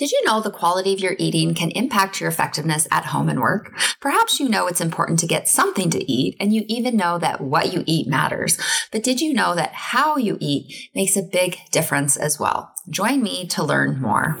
Did you know the quality of your eating can impact your effectiveness at home and work? Perhaps you know it's important to get something to eat, and you even know that what you eat matters. But did you know that how you eat makes a big difference as well? Join me to learn more.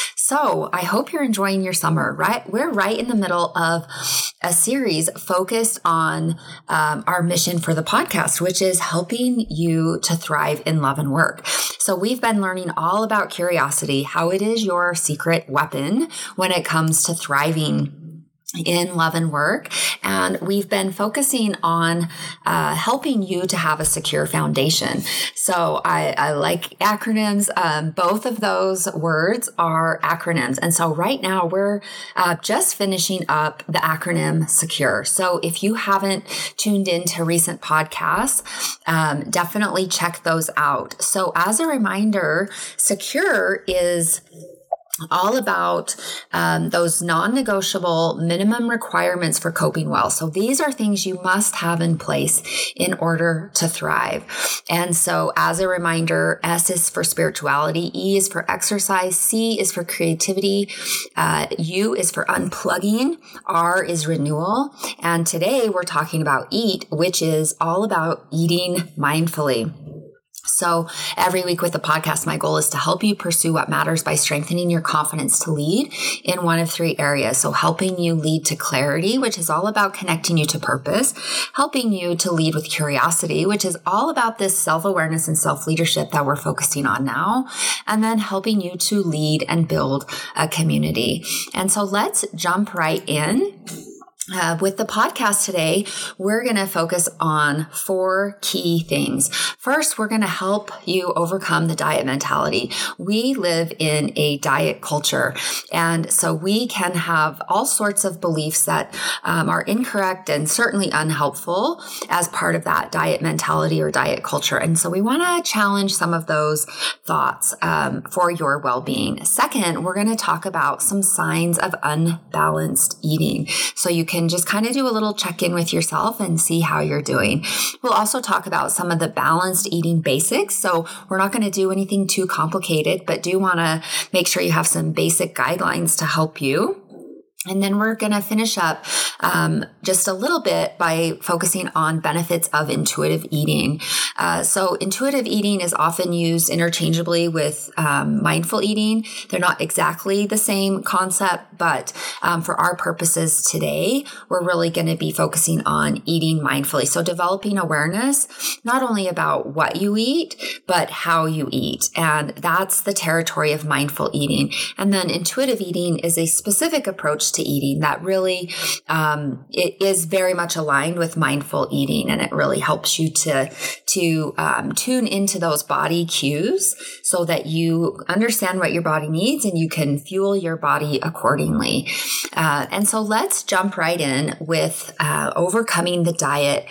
So I hope you're enjoying your summer, right? We're right in the middle of a series focused on our mission for the podcast, which is helping you to thrive in love and work. So we've been learning all about curiosity, how it is your secret weapon when it comes to thriving in love and work. And we've been focusing on helping you to have a secure foundation. So I like acronyms. Both of those words are acronyms. And so right now we're just finishing up the acronym SECURE. So if you haven't tuned into recent podcasts, definitely check those out. So as a reminder, SECURE is all about those non-negotiable minimum requirements for coping well. So these are things you must have in place in order to thrive. And so as a reminder, S is for spirituality, E is for exercise, C is for creativity, U is for unplugging, R is renewal. And today we're talking about EAT, which is all about eating mindfully. So every week with the podcast, my goal is to help you pursue what matters by strengthening your confidence to lead in one of three areas. So helping you lead to clarity, which is all about connecting you to purpose, helping you to lead with curiosity, which is all about this self-awareness and self-leadership that we're focusing on now, and then helping you to lead and build a community. And so let's jump right in. With the podcast today, we're going to focus on four key things. First, we're going to help you overcome the diet mentality. We live in a diet culture, and so we can have all sorts of beliefs that are incorrect and certainly unhelpful as part of that diet mentality or diet culture. And so we want to challenge some of those thoughts for your well-being. Second, we're going to talk about some signs of unbalanced eating, so you can just kind of do a little check-in with yourself and see how you're doing. We'll also talk about some of the balanced eating basics. So we're not going to do anything too complicated, but do want to make sure you have some basic guidelines to help you. And then we're going to finish up just a little bit by focusing on benefits of intuitive eating. So intuitive eating is often used interchangeably with mindful eating. They're not exactly the same concept, but for our purposes today, we're really going to be focusing on eating mindfully. So developing awareness, not only about what you eat, but how you eat. And that's the territory of mindful eating. And then intuitive eating is a specific approach to eating that really it is very much aligned with mindful eating, and it really helps you to tune into those body cues so that you understand what your body needs and you can fuel your body accordingly. And so let's jump right in with overcoming the diet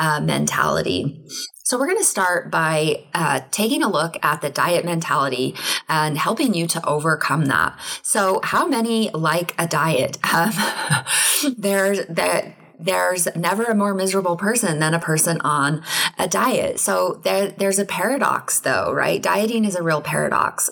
mentality. So we're going to start by taking a look at the diet mentality and helping you to overcome that. So how many like a diet? There's never a more miserable person than a person on a diet. So there's a paradox though, right? Dieting is a real paradox.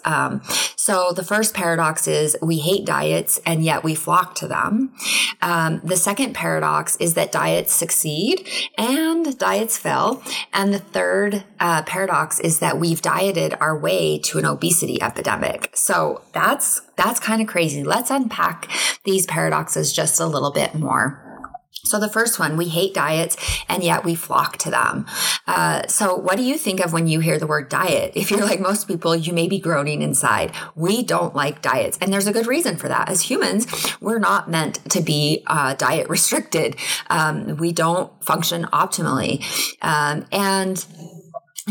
So the first paradox is we hate diets and yet we flock to them. The second paradox is that diets succeed and diets fail. And the third paradox is that we've dieted our way to an obesity epidemic. So that's kind of crazy. Let's unpack these paradoxes just a little bit more. So the first one, we hate diets and yet we flock to them. So what do you think of when you hear the word diet? If you're like most people, you may be groaning inside. We don't like diets. And there's a good reason for that. As humans, we're not meant to be diet restricted. We don't function optimally. And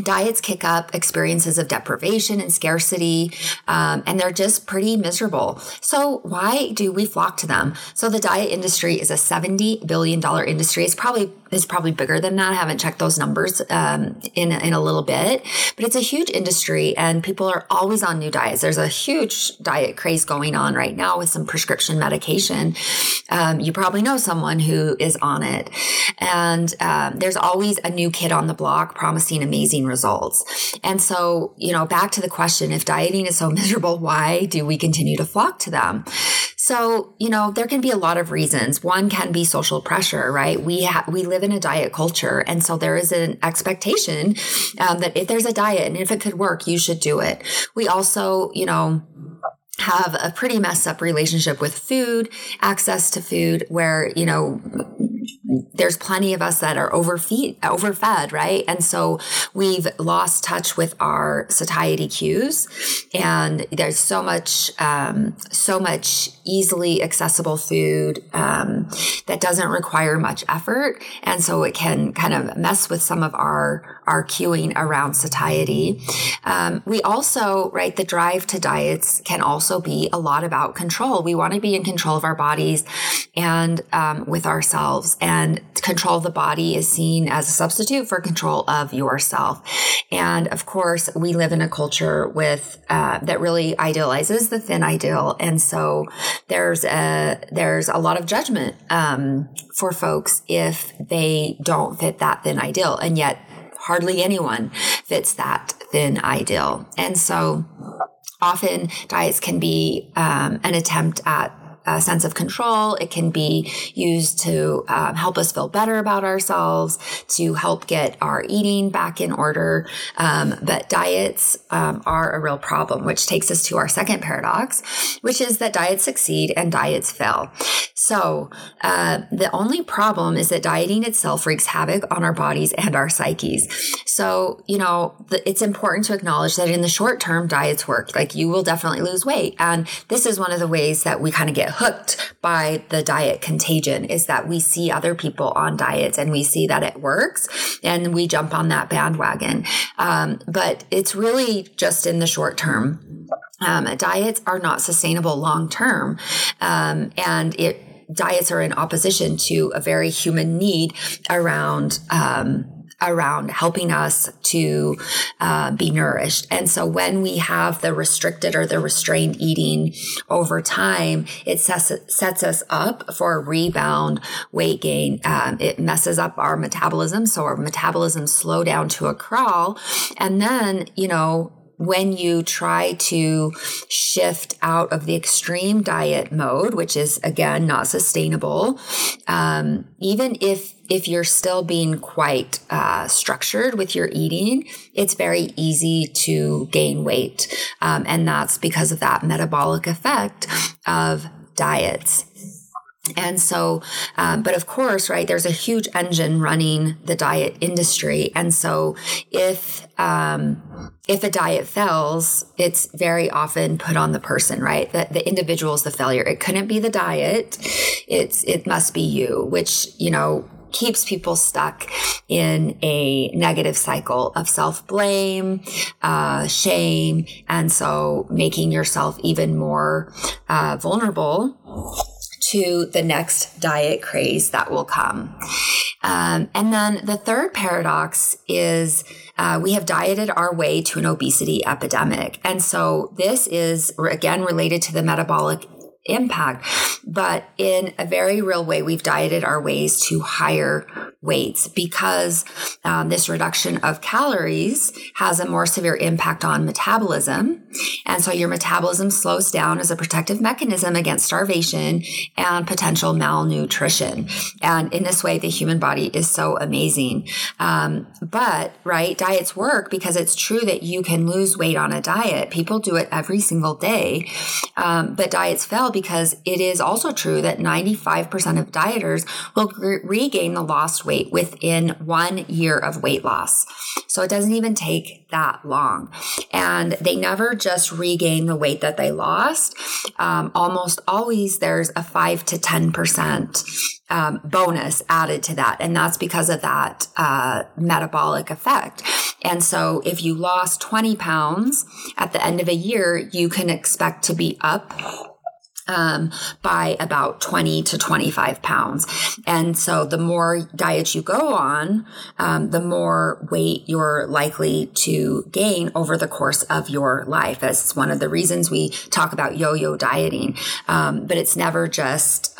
Diets kick up experiences of deprivation and scarcity, and they're just pretty miserable. So why do we flock to them? So the diet industry is a $70 billion industry. It's probably bigger than that. I haven't checked those numbers in a little bit, but it's a huge industry and people are always on new diets. There's a huge diet craze going on right now with some prescription medication. You probably know someone who is on it. And there's always a new kid on the block promising amazing results. And so, back to the question, if dieting is so miserable, why do we continue to flock to them? So, there can be a lot of reasons. One can be social pressure, right? We live in a diet culture. And so there is an expectation that if there's a diet and if it could work, you should do it. We also, have a pretty messed up relationship with food, access to food where, there's plenty of us that are overfed, right? And so we've lost touch with our satiety cues, and there's so much easily accessible food that doesn't require much effort, and so it can kind of mess with some of our cueing around satiety. We also, right, the drive to diets can also be a lot about control. We want to be in control of our bodies and with ourselves. And control of the body is seen as a substitute for control of yourself. And of course, we live in a culture with that really idealizes the thin ideal. And so there's a lot of judgment for folks if they don't fit that thin ideal. And yet hardly anyone fits that thin ideal. And so often diets can be an attempt at a sense of control. It can be used to help us feel better about ourselves, to help get our eating back in order. But diets are a real problem, which takes us to our second paradox, which is that diets succeed and diets fail. So the only problem is that dieting itself wreaks havoc on our bodies and our psyches. So, it's important to acknowledge that in the short term, diets work. Like, you will definitely lose weight. And this is one of the ways that we kind of get hooked by the diet contagion, is that we see other people on diets and we see that it works and we jump on that bandwagon. But it's really just in the short term. Diets are not sustainable long term. Diets are in opposition to a very human need around helping us to be nourished. And so when we have the restricted or the restrained eating over time, it sets us up for a rebound weight gain. It messes up our metabolism. So our metabolism slows down to a crawl. And then, when you try to shift out of the extreme diet mode, which is, again, not sustainable, even if you're still being quite structured with your eating, it's very easy to gain weight. And that's because of that metabolic effect of diets. And so, but of course, right, there's a huge engine running the diet industry. And so if a diet fails, it's very often put on the person, right? That the individual is the failure. It couldn't be the diet. It must be you, which, keeps people stuck in a negative cycle of self-blame, shame. And so making yourself even more vulnerable to the next diet craze that will come. And then the third paradox is we have dieted our way to an obesity epidemic. And so this is, again, related to the metabolic impact, but in a very real way, we've dieted our ways to higher weights because this reduction of calories has a more severe impact on metabolism. And so your metabolism slows down as a protective mechanism against starvation and potential malnutrition. And in this way, the human body is so amazing. But, right, diets work because it's true that you can lose weight on a diet. People do it every single day. But diets fail because it is also true that 95% of dieters will regain the lost weight within 1 year of weight loss. So it doesn't even take that long. And they never just regain the weight that they lost. Almost always there's a 5 to 10% bonus added to that. And that's because of that metabolic effect. And so if you lost 20 pounds at the end of a year, you can expect to be up by about 20 to 25 pounds. And so the more diets you go on, the more weight you're likely to gain over the course of your life. That's one of the reasons we talk about yo-yo dieting. But it's never just,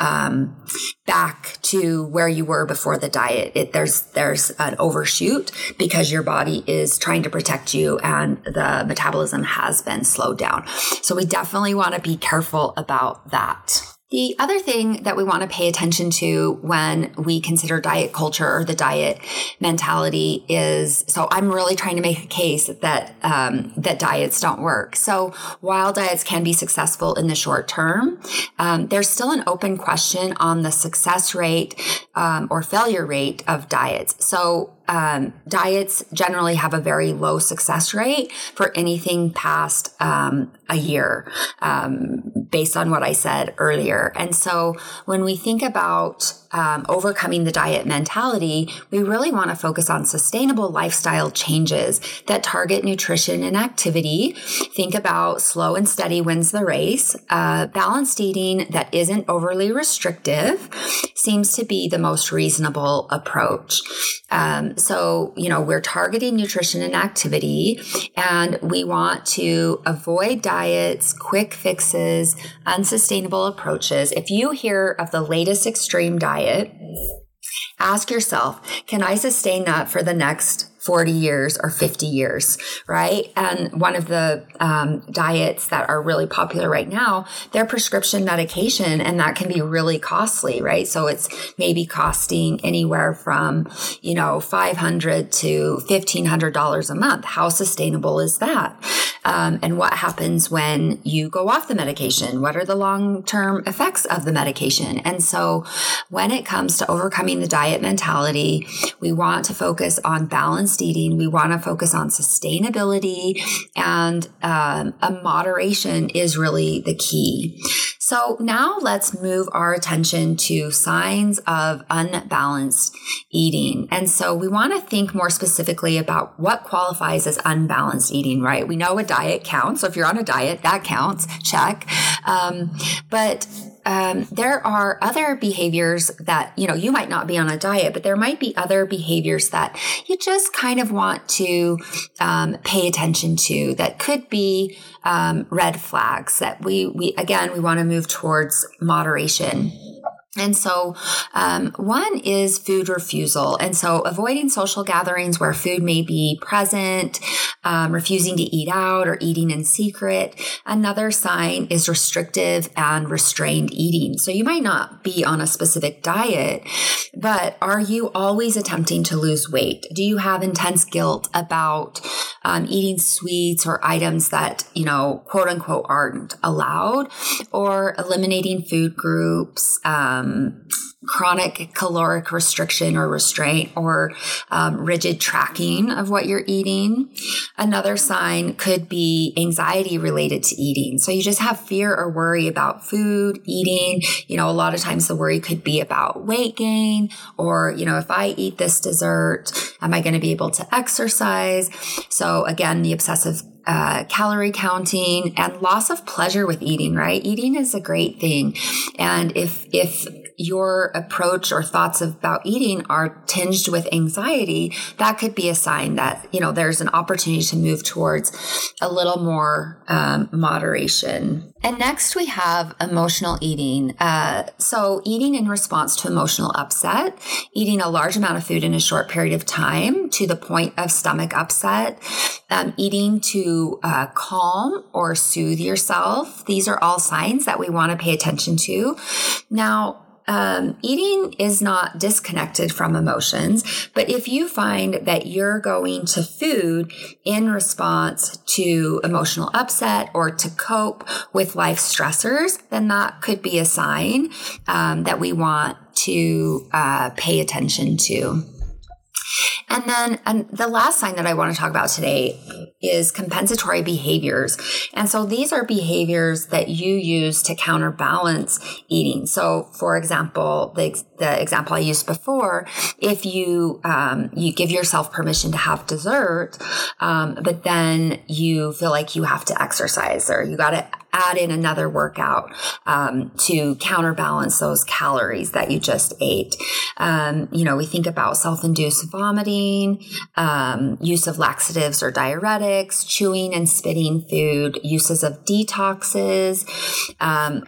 back to where you were before the diet. There's an overshoot because your body is trying to protect you and the metabolism has been slowed down. So we definitely want to be careful about that. The other thing that we want to pay attention to when we consider diet culture or the diet mentality is, so I'm really trying to make a case that that diets don't work. So while diets can be successful in the short term, there's still an open question on the success rate or failure rate of diets. So diets generally have a very low success rate for anything past a year, based on what I said earlier. And so when we think about overcoming the diet mentality, we really want to focus on sustainable lifestyle changes that target nutrition and activity. Think about slow and steady wins the race. Balanced eating that isn't overly restrictive seems to be the most reasonable approach. So, you know, we're targeting nutrition and activity, and we want to avoid diets, quick fixes, unsustainable approaches. If you hear of the latest extreme diet, ask yourself, can I sustain that for the next 40 years or 50 years, right? And one of the diets that are really popular right now, they're prescription medication, and that can be really costly, right? So it's maybe costing anywhere from, you know, $500 to $1,500 a month. How sustainable is that? And what happens when you go off the medication? What are the long-term effects of the medication? And so when it comes to overcoming the diet mentality, we want to focus on balanced eating. We want to focus on sustainability, and a moderation is really the key. So now let's move our attention to signs of unbalanced eating. And so we want to think more specifically about what qualifies as unbalanced eating, right? We know a diet counts. So if you're on a diet, that counts. Check. But there are other behaviors that, you know, you might not be on a diet, but there might be other behaviors that you just kind of want to pay attention to that could be red flags that we want to move towards moderation. And so, one is food refusal. And so avoiding social gatherings where food may be present, refusing to eat out or eating in secret. Another sign is restrictive and restrained eating. So you might not be on a specific diet, but are you always attempting to lose weight? Do you have intense guilt about eating sweets or items that, you know, quote unquote, aren't allowed, or eliminating food groups, chronic caloric restriction or restraint, or rigid tracking of what you're eating. Another sign could be anxiety related to eating. So you just have fear or worry about food, eating. You know, a lot of times the worry could be about weight gain, or, you know, if I eat this dessert, am I going to be able to exercise? So again, the obsessive calorie counting and loss of pleasure with eating, right? Eating is a great thing. And if your approach or thoughts about eating are tinged with anxiety, that could be a sign that, you know, there's an opportunity to move towards a little more moderation. And next we have emotional eating. So eating in response to emotional upset, eating a large amount of food in a short period of time to the point of stomach upset, eating to calm or soothe yourself. These are all signs that we want to pay attention to. Now, eating is not disconnected from emotions, but if you find that you're going to food in response to emotional upset or to cope with life stressors, then that could be a sign that we want to pay attention to. And then the last sign that I want to talk about today is compensatory behaviors. And so these are behaviors that you use to counterbalance eating. So for example, the example I used before, if you you give yourself permission to have dessert, but then you feel like you have to exercise or you got to add in another workout to counterbalance those calories that you just ate. You know, we think about self-induced vomiting, use of laxatives or diuretics, chewing and spitting food, uses of detoxes.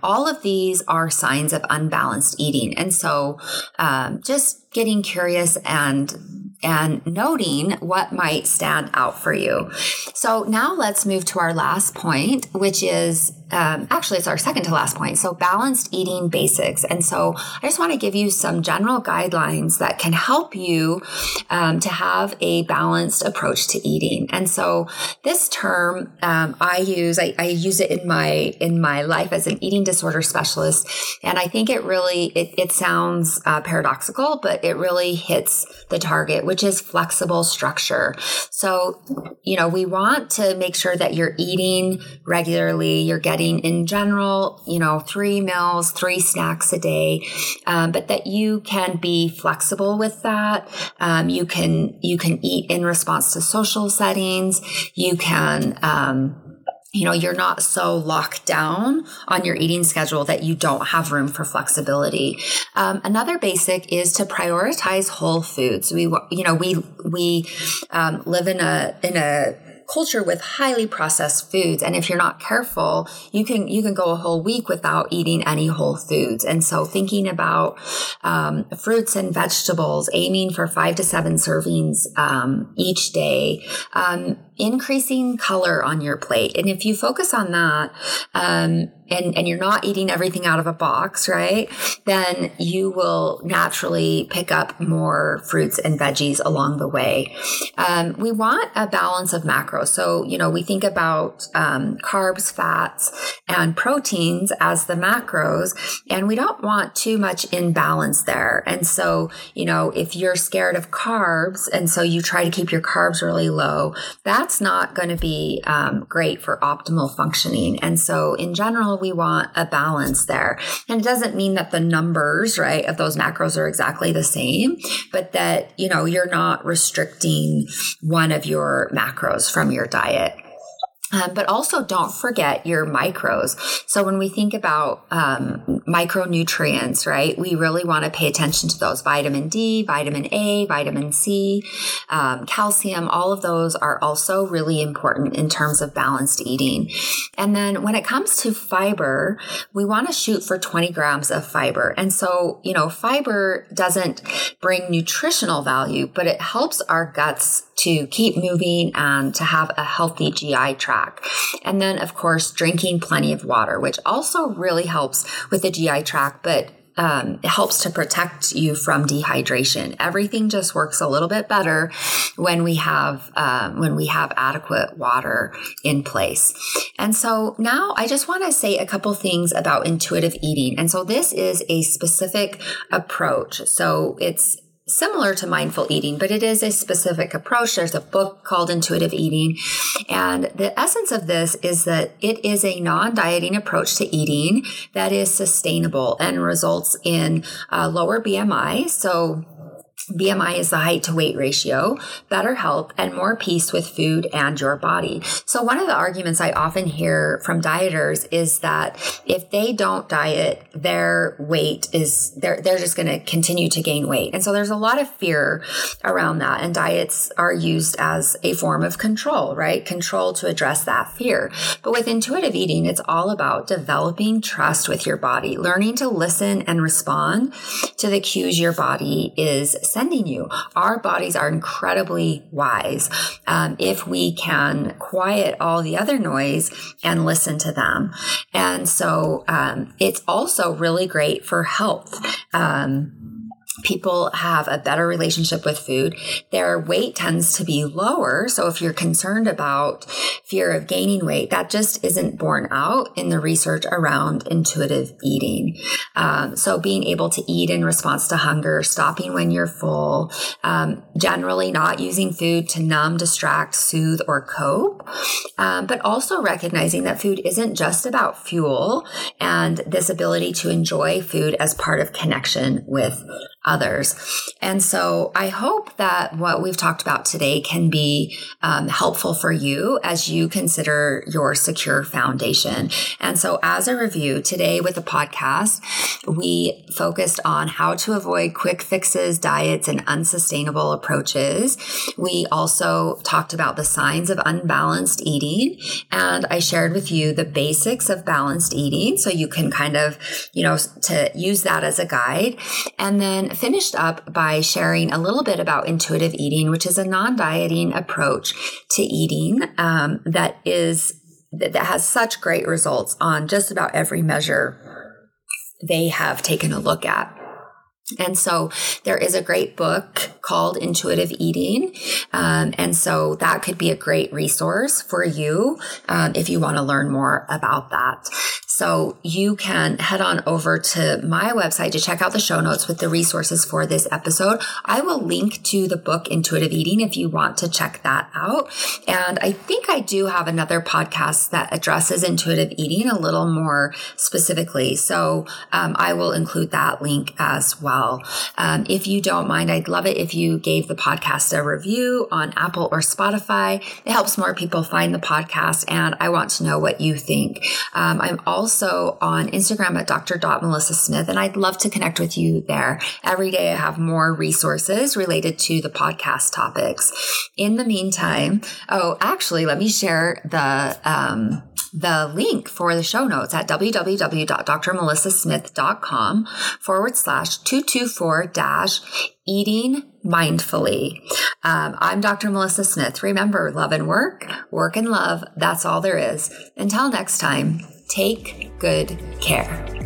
All of these are signs of unbalanced eating. And so just getting curious and noting what might stand out for you. So now let's move to our last point, which is actually it's our second to last point. So balanced eating basics. And so I just want to give you some general guidelines that can help you to have a balanced approach to eating. And so this term I use it in my life as an eating disorder specialist. And I think it really, it sounds paradoxical, but it really hits the target, which is flexible structure. So, you know, we want to make sure that you're eating regularly, you're getting in general, you know, 3 meals, 3 snacks a day, but that you can be flexible with that. You can eat in response to social settings. You can, you know, you're not so locked down on your eating schedule that you don't have room for flexibility. Another basic is to prioritize whole foods. We live in a culture with highly processed foods. And if you're not careful, you can go a whole week without eating any whole foods. And so thinking about, fruits and vegetables, aiming for 5 to 7 servings, each day, increasing color on your plate. And if you focus on that, and you're not eating everything out of a box, right? Then you will naturally pick up more fruits and veggies along the way. We want a balance of macros. So, you know, we think about carbs, fats, and proteins as the macros, and we don't want too much imbalance there. And so, you know, if you're scared of carbs, and so you try to keep your carbs really low, that's not going to be great for optimal functioning. And so in general, we want a balance there. And it doesn't mean that the numbers, right, of those macros are exactly the same, but that, you know, you're not restricting one of your macros from your diet. But also don't forget your micros. So when we think about micronutrients, right, we really want to pay attention to those. Vitamin D, vitamin A, vitamin C, calcium, all of those are also really important in terms of balanced eating. And then when it comes to fiber, we want to shoot for 20 grams of fiber. And so, you know, fiber doesn't bring nutritional value, but it helps our guts to keep moving and to have a healthy GI tract. And then, of course, drinking plenty of water, which also really helps with the GI tract, but it helps to protect you from dehydration. Everything just works a little bit better when we have adequate water in place. And so now I just want to say a couple things about intuitive eating. And so this is a specific approach. So it's similar to mindful eating, but it is a specific approach. There's a book called Intuitive Eating. And the essence of this is that it is a non-dieting approach to eating that is sustainable and results in lower BMI. So BMI is the height to weight ratio, better health, and more peace with food and your body. So one of the arguments I often hear from dieters is that if they don't diet, their weight is, they're just going to continue to gain weight. And so there's a lot of fear around that. And diets are used as a form of control, right? Control to address that fear. But with intuitive eating, it's all about developing trust with your body, learning to listen and respond to the cues your body is sending you. Our bodies are incredibly wise if we can quiet all the other noise and listen to them. And so it's also really great for health. People have a better relationship with food. Their weight tends to be lower. So if you're concerned about fear of gaining weight, that just isn't borne out in the research around intuitive eating. So being able to eat in response to hunger, stopping when you're full, generally not using food to numb, distract, soothe, or cope, but also recognizing that food isn't just about fuel and this ability to enjoy food as part of connection with others. And so I hope that what we've talked about today can be helpful for you as you consider your secure foundation. And so as a review today with the podcast, we focused on how to avoid quick fixes, diets, and unsustainable approaches. We also talked about the signs of unbalanced eating. And I shared with you the basics of balanced eating. So you can kind of, to use that as a guide. And then finished up by sharing a little bit about intuitive eating, which is a non-dieting approach to eating that has such great results on just about every measure they have taken a look at. And so there is a great book called Intuitive Eating. And so that could be a great resource for you if you want to learn more about that. So you can head on over to my website to check out the show notes with the resources for this episode. I will link to the book Intuitive Eating if you want to check that out. And I think I do have another podcast that addresses intuitive eating a little more specifically. So I will include that link as well. If you don't mind, I'd love it if you gave the podcast a review on Apple or Spotify. It helps more people find the podcast, and I want to know what you think. I'm also on Instagram at Dr.Melissa Smith, and I'd love to connect with you there. Every day I have more resources related to the podcast topics. In the meantime, let me share the link for the show notes at www.drmelissasmith.com/224-eating mindfully. I'm Dr. Melissa Smith. Remember, love and work, work and love. That's all there is. Until next time, take good care.